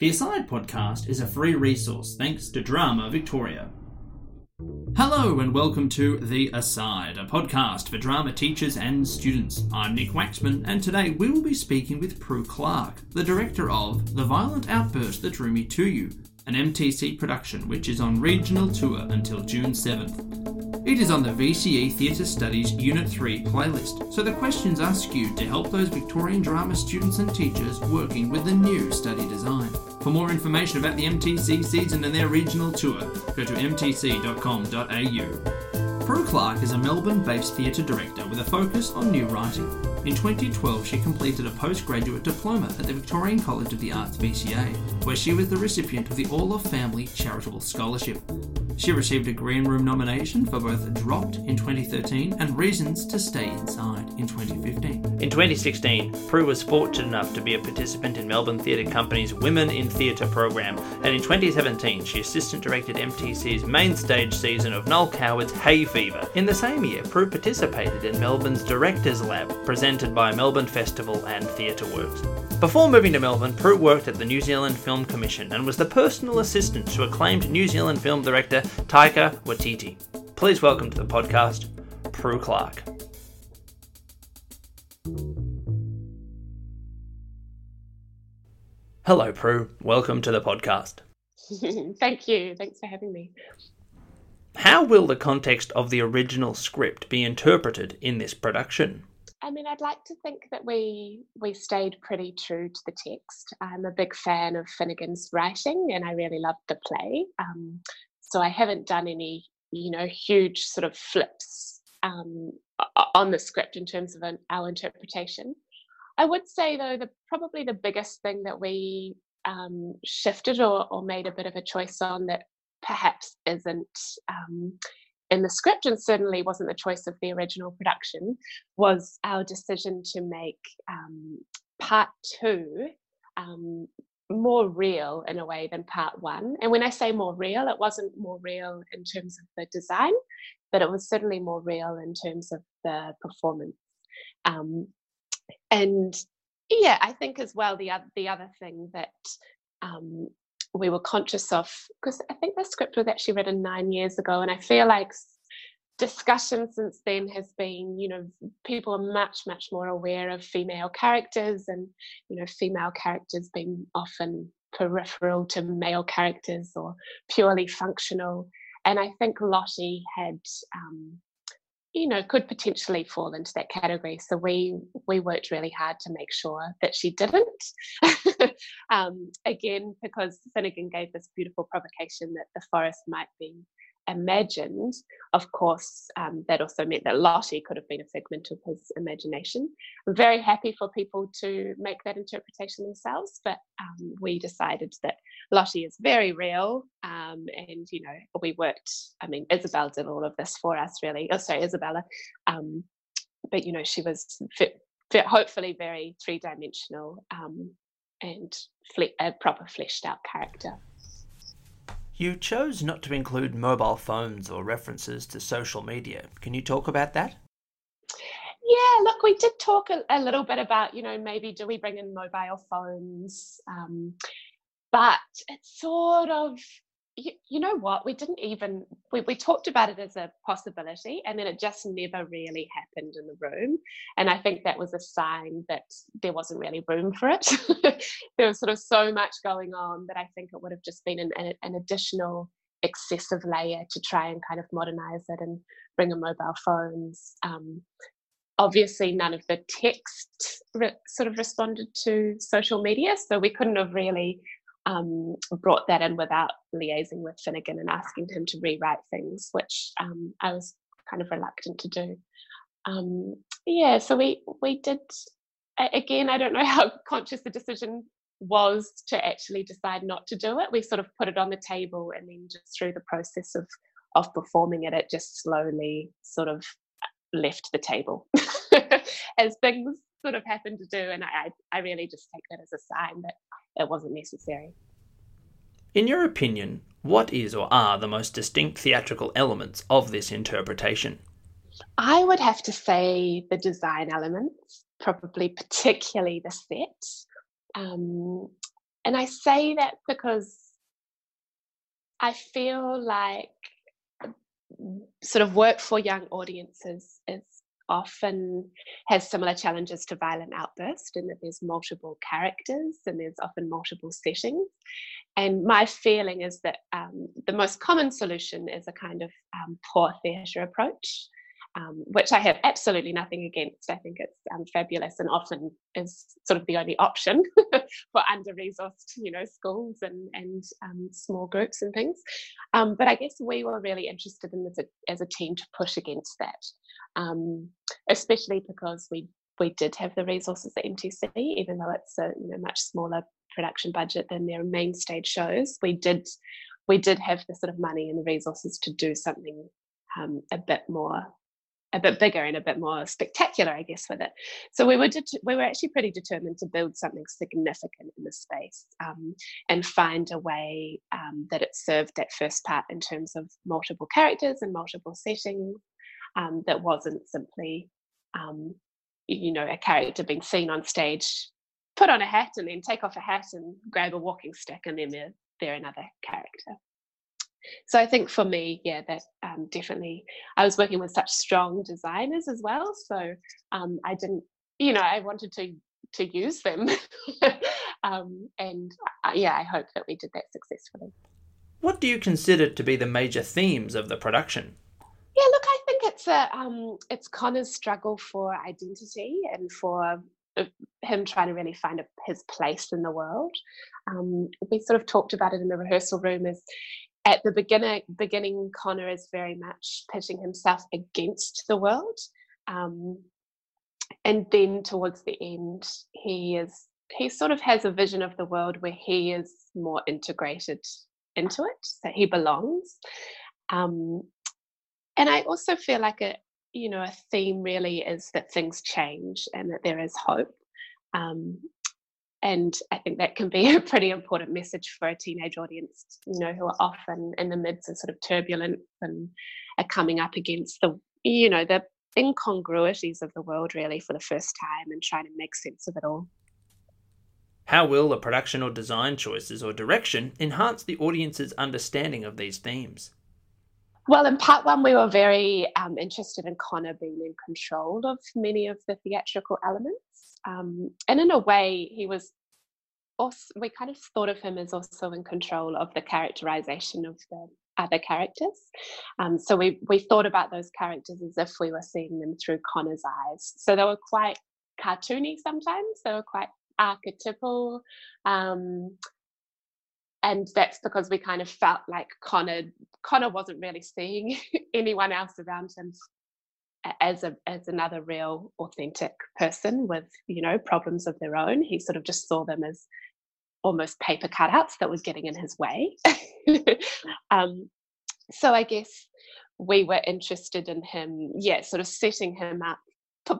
The Aside podcast is a free resource thanks to Drama Victoria. Hello and welcome to The Aside, a podcast for drama teachers and students. I'm Nick Waxman and today we will be speaking with Prue Clark, the director of The Violent Outburst That Drew Me To You, an MTC production which is on regional tour until June 7th. It is on the VCE Theatre Studies Unit 3 playlist, so the questions are skewed to help those Victorian drama students and teachers working with the new study design. For more information about the MTC season and their regional tour, go to mtc.com.au. Prue Clark is a Melbourne-based theatre director with a focus on new writing. In 2012, she completed a postgraduate diploma at the Victorian College of the Arts VCA, where she was the recipient of the Orloff Family Charitable Scholarship. She received a Green Room nomination for both Dropped in 2013 and Reasons to Stay Inside in 2015. In 2016, Prue was fortunate enough to be a participant in Melbourne Theatre Company's Women in Theatre program, and in 2017 she assistant directed MTC's main stage season of Noel Coward's Hay Fever. In the same year, Prue participated in Melbourne's Directors Lab, presented by Melbourne Festival and Theatre Works. Before moving to Melbourne, Prue worked at the New Zealand Film Commission and was the personal assistant to acclaimed New Zealand film director Taika Waititi. Please welcome to the podcast, Prue Clark. Hello, Prue. Welcome to the podcast. Thank you. Thanks for having me. How will the context of the original script be interpreted in this production? I mean, I'd like to think that we stayed pretty true to the text. I'm a big fan of Finnegan's writing and I really loved the play. So I haven't done any, huge sort of flips on the script in terms of our interpretation. I would say, though, probably the biggest thing that we shifted or made a bit of a choice on that perhaps isn't in the script and certainly wasn't the choice of the original production was our decision to make part two more real in a way than part one. And when I say more real, it wasn't more real in terms of the design, but it was certainly more real in terms of the performance. And yeah, I think as well, the other thing that we were conscious of, because I think the script was actually written 9 years ago, and I feel like discussion since then has been, people are much more aware of female characters and, female characters being often peripheral to male characters or purely functional. And I think Lottie had, could potentially fall into that category. So we worked really hard to make sure that she didn't. Again, because Finnegan gave this beautiful provocation that the forest might be imagined. Of course, that also meant that Lottie could have been a figment of his imagination. I'm very happy for people to make that interpretation themselves, but we decided that Lottie is very real, and we worked. I mean, Isabel did all of this for us, really. Oh, sorry, Isabella, but she was hopefully very three-dimensional and a proper fleshed-out character. You chose not to include mobile phones or references to social media. Can you talk about that? Yeah, look, we did talk a little bit about, maybe do we bring in mobile phones? But it's sort of, you know what, we didn't even, we talked about it as a possibility and then it just never really happened in the room. And I think that was a sign that there wasn't really room for it. There was sort of so much going on that I think it would have just been an additional excessive layer to try and kind of modernise it and bring in mobile phones. Obviously, none of the text sort of responded to social media, so we couldn't have really brought that in without liaising with Finnegan and asking him to rewrite things, which I was kind of reluctant to do. So we did, again, I don't know how conscious the decision was to actually decide not to do it. We sort of put it on the table and then just through the process of performing it, it just slowly sort of left the table as things sort of happened to do. And I really just take that as a sign that it wasn't necessary. In your opinion, what is or are the most distinct theatrical elements of this interpretation? I would have to say the design elements, probably particularly the set. And I say that because I feel like sort of work for young audiences is often has similar challenges to Violent Outburst, in that there's multiple characters and there's often multiple settings. And my feeling is that the most common solution is a kind of poor theatre approach, which I have absolutely nothing against. I think it's fabulous, and often is sort of the only option for under-resourced, schools and small groups and things. But I guess we were really interested in this as a team to push against that, especially because we did have the resources at MTC, even though it's a much smaller production budget than their main stage shows. We did have the sort of money and the resources to do something a bit bigger and a bit more spectacular, I guess, with it. So we were actually pretty determined to build something significant in the space and find a way that it served that first part in terms of multiple characters and multiple settings, that wasn't simply, a character being seen on stage, put on a hat and then take off a hat and grab a walking stick and then they're another character. So I think for me, that definitely, I was working with such strong designers as well. So I didn't, I wanted to use them. I hope that we did that successfully. What do you consider to be the major themes of the production? Yeah, look, I think it's Connor's struggle for identity and for him trying to really find his place in the world. We sort of talked about it in the rehearsal room as, at the beginning, Connor is very much pitting himself against the world. And then towards the end, he sort of has a vision of the world where he is more integrated into it, so he belongs. And I also feel like a theme really is that things change and that there is hope. And I think that can be a pretty important message for a teenage audience, who are often in the midst of sort of turbulence and are coming up against the, the incongruities of the world really for the first time and trying to make sense of it all. How will the production or design choices or direction enhance the audience's understanding of these themes? Well, in part one, we were very interested in Connor being in control of many of the theatrical elements. And in a way, he was also, we kind of thought of him as also in control of the characterization of the other characters. So we thought about those characters as if we were seeing them through Connor's eyes. So they were quite cartoony sometimes. They were quite archetypal. And that's because we kind of felt like Connor wasn't really seeing anyone else around him as another real authentic person with problems of their own. He sort of just saw them as almost paper cutouts that was getting in his way. So I guess we were interested in him, sort of setting him up,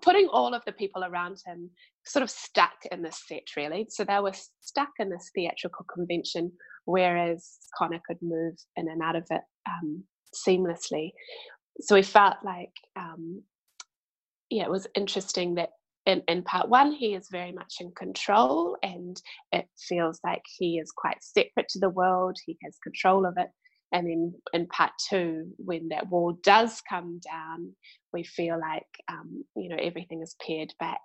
putting all of the people around him sort of stuck in this set really. So they were stuck in this theatrical convention, whereas Connor could move in and out of it seamlessly. So we felt like, it was interesting that in part one, he is very much in control and it feels like he is quite separate to the world. He has control of it. And then in part two, when that wall does come down, we feel like, everything is pared back.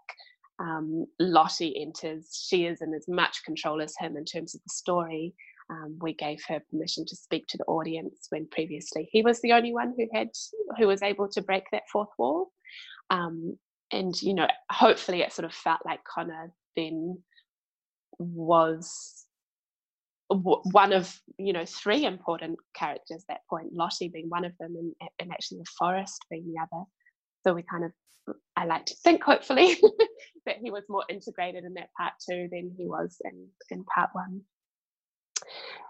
Lottie enters. She is in as much control as him in terms of the story. We gave her permission to speak to the audience when previously he was the only one who was able to break that fourth wall. And hopefully it sort of felt like Connor then was one of, three important characters at that point, Lottie being one of them and actually the forest being the other. So we kind of, I like to think hopefully that he was more integrated in that part two than he was in part one.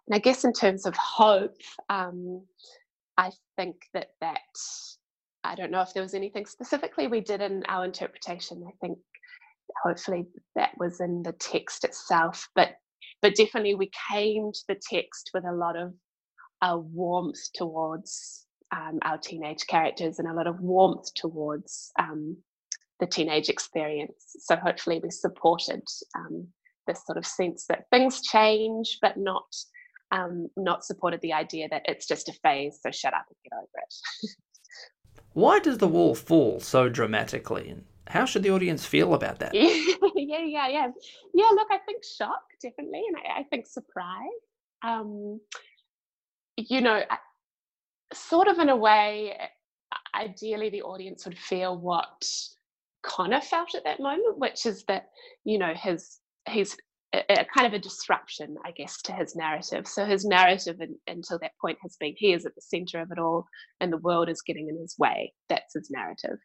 And I guess in terms of hope, I think that I don't know if there was anything specifically we did in our interpretation. I think hopefully that was in the text itself, but definitely we came to the text with a lot of warmth towards our teenage characters and a lot of warmth towards the teenage experience. So hopefully we supported this sort of sense that things change, but not supported the idea that it's just a phase, so shut up and get over it. Why does the wall fall so dramatically, and how should the audience feel about that? Yeah, look, I think shock, definitely, and I think surprise. You know, sort of in a way, ideally the audience would feel what Connor felt at that moment, which is that, you know, he's a kind of a disruption, I guess, to his narrative. So his narrative until that point has been he is at the centre of it all and the world is getting in his way. That's his narrative.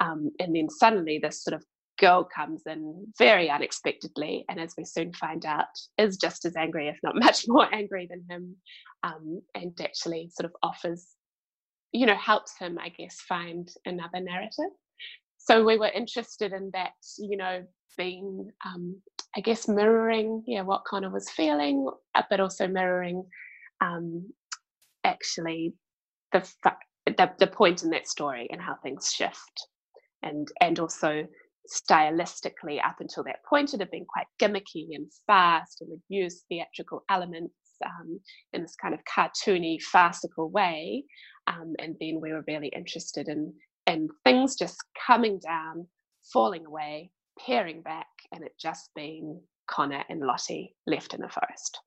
And then suddenly this sort of girl comes in very unexpectedly and, as we soon find out, is just as angry, if not much more angry than him, and actually sort of offers, you know, helps him, I guess, find another narrative. So we were interested in that, you know, being, I guess, mirroring, yeah, what Connor was feeling, but also mirroring, actually, the point in that story and how things shift, and also stylistically up until that point it had been quite gimmicky and fast and would use theatrical elements in this kind of cartoony, farcical way, and then we were really interested in things just coming down, falling away, peering back, and it just being Connor and Lottie left in the forest.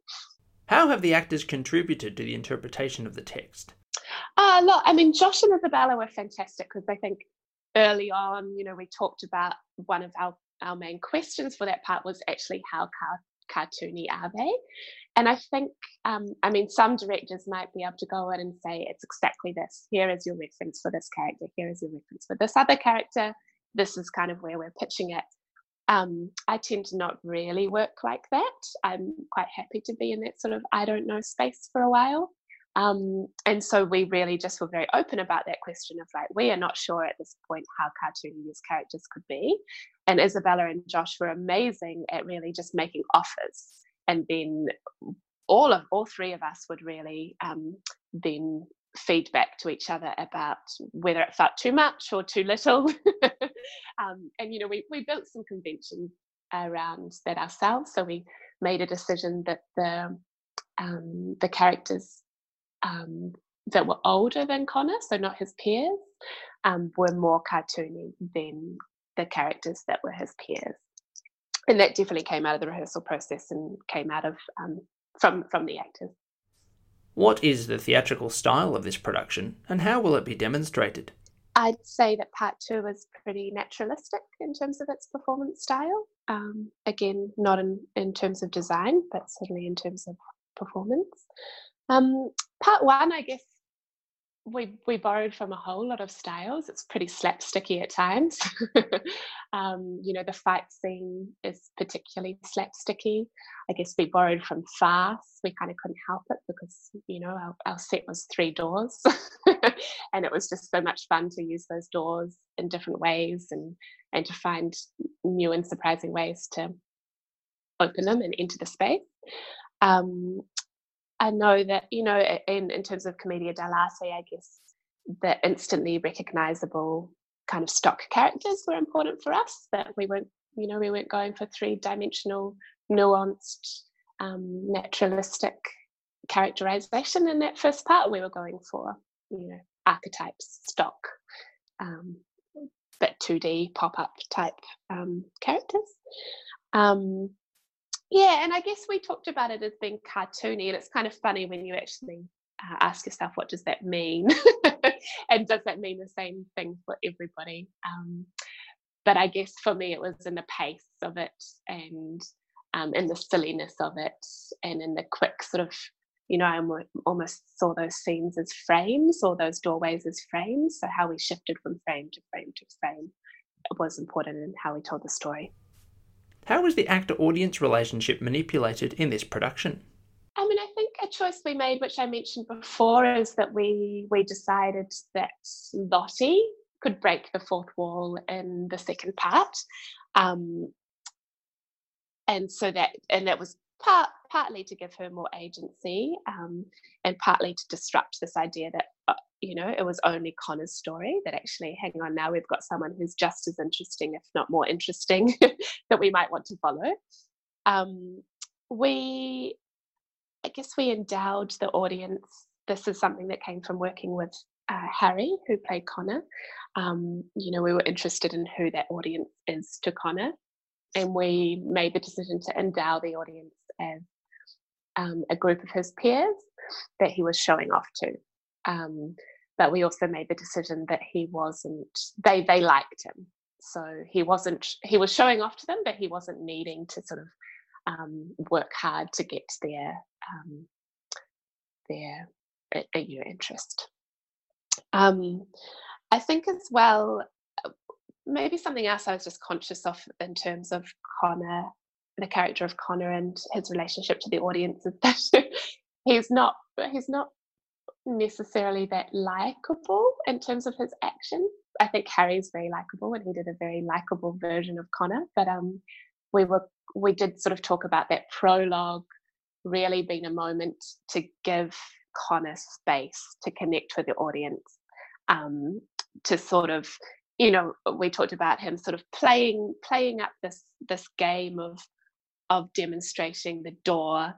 How have the actors contributed to the interpretation of the text? Look, I mean, Josh and Isabella were fantastic because I think early on, you know, we talked about one of our main questions for that part was actually how cartoony are they? And I think, I mean, some directors might be able to go in and say, it's exactly this. Here is your reference for this character. Here is your reference for this other character. This is kind of where we're pitching it. I tend to not really work like that. I'm quite happy to be in that sort of I don't know space for a while. And so we really just were very open about that question of like, we are not sure at this point how cartoony these characters could be. And Isabella and Josh were amazing at really just making offers. And then all three of us would really then feedback to each other about whether it felt too much or too little. And, you know, we built some conventions around that ourselves. So we made a decision that the characters that were older than Connor, so not his peers, were more cartoony than the characters that were his peers. And that definitely came out of the rehearsal process and came out of from the actors. What is the theatrical style of this production and how will it be demonstrated? I'd say that part two was pretty naturalistic in terms of its performance style. Again, not in terms of design, but certainly in terms of performance. Part one, I guess, we borrowed from a whole lot of styles. It's pretty slapsticky at times. You know, the fight scene is particularly slapsticky. I guess we borrowed from farce. We kind of couldn't help it because, you know, our set was 3 doors and it was just so much fun to use those doors in different ways and to find new and surprising ways to open them and enter the space. I know that, you know, in terms of Commedia dell'arte, I guess the instantly recognisable kind of stock characters were important for us, that we weren't going for 3-dimensional, nuanced, naturalistic characterisation in that first part. We were going for, you know, archetypes, stock, but 2D pop-up type characters. Yeah, and I guess we talked about it as being cartoony, and it's kind of funny when you actually ask yourself, what does that mean? And does that mean the same thing for everybody? But I guess for me, it was in the pace of it and in the silliness of it and in the quick sort of, you know, I almost saw those scenes as frames or those doorways as frames. So how we shifted from frame to frame to frame was important in how we told the story. How was the actor-audience relationship manipulated in this production? I mean, I think a choice we made, which I mentioned before, is that we decided that Lottie could break the fourth wall in the second part. And that was partly to give her more agency and partly to disrupt this idea that, you know, it was only Connor's story, that actually, hang on now, we've got someone who's just as interesting, if not more interesting, that we might want to follow. we endowed the audience. This is something that came from working with Harry, who played Connor. We were interested in who that audience is to Connor, and we made the decision to endow the audience as a group of his peers that he was showing off to. But we also made the decision that he wasn't, they liked him. So he was showing off to them, but he wasn't needing to sort of work hard to get their interest. I think as well, maybe something else I was just conscious of in terms of Connor, the character of Connor and his relationship to the audience, is that he's not necessarily that likable in terms of his action. I think Harry's very likable, and he did a very likable version of Connor, but we did sort of talk about that prologue really being a moment to give Connor space to connect with the audience, to sort of, we talked about him sort of playing up this game of demonstrating the door,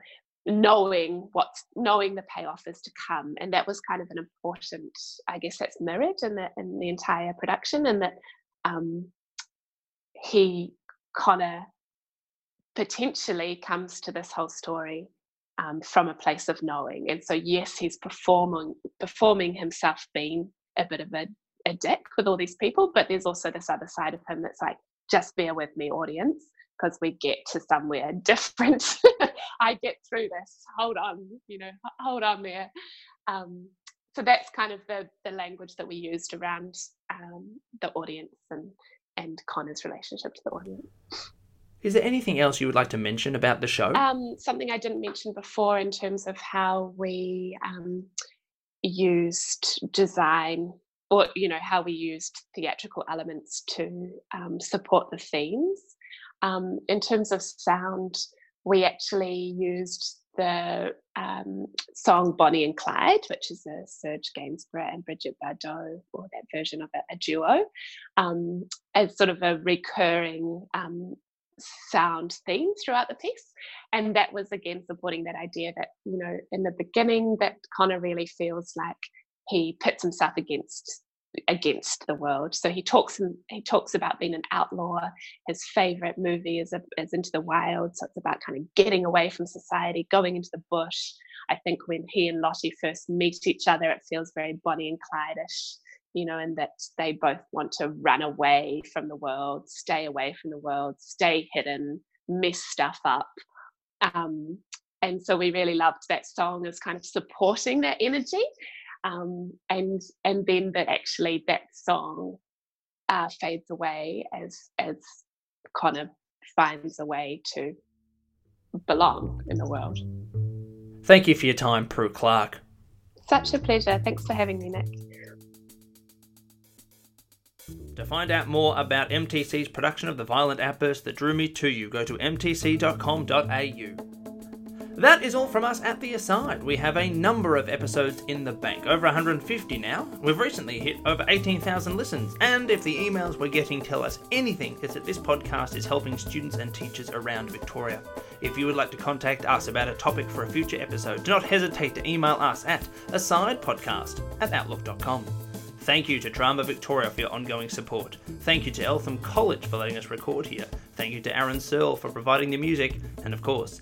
knowing the payoff is to come. And that was kind of an important, I guess that's mirrored in the entire production, and that Connor potentially comes to this whole story from a place of knowing. And so yes, he's performing himself being a bit of a dick with all these people, but there's also this other side of him that's like, just bear with me, audience, because we get to somewhere different. I get through this, hold on there. So that's kind of the language that we used around the audience and Connor's relationship to the audience. Is there anything else you would like to mention about the show? Something I didn't mention before in terms of how we used design, or, how we used theatrical elements to support the themes. In terms of sound, we actually used the song Bonnie and Clyde, which is a Serge Gainsbourg and Brigitte Bardot, or that version of a duo, as sort of a recurring sound theme throughout the piece. And that was, again, supporting that idea that, in the beginning, that Connor really feels like he pits himself against the world. So he talks about being an outlaw. His favorite movie is Into the Wild, so it's about kind of getting away from society, going into the bush. I think when he and Lottie first meet each other, it feels very Bonnie and Clyde-ish, and that they both want to run away from the world, stay away from the world, stay hidden, mess stuff up. And so we really loved that song as kind of supporting that energy. And then that actually that song fades away as Connor finds a way to belong in the world. Thank you for your time, Prue Clark. Such a pleasure. Thanks for having me, Nick. To find out more about MTC's production of The Violent Outburst That Drew Me To You, go to mtc.com.au. That is all from us at The Aside. We have a number of episodes in the bank, over 150 now. We've recently hit over 18,000 listens, and if the emails we're getting tell us anything, it's that this podcast is helping students and teachers around Victoria. If you would like to contact us about a topic for a future episode, do not hesitate to email us at asidepodcast@outlook.com. Thank you to Drama Victoria for your ongoing support. Thank you to Eltham College for letting us record here. Thank you to Aaron Searle for providing the music. And of course,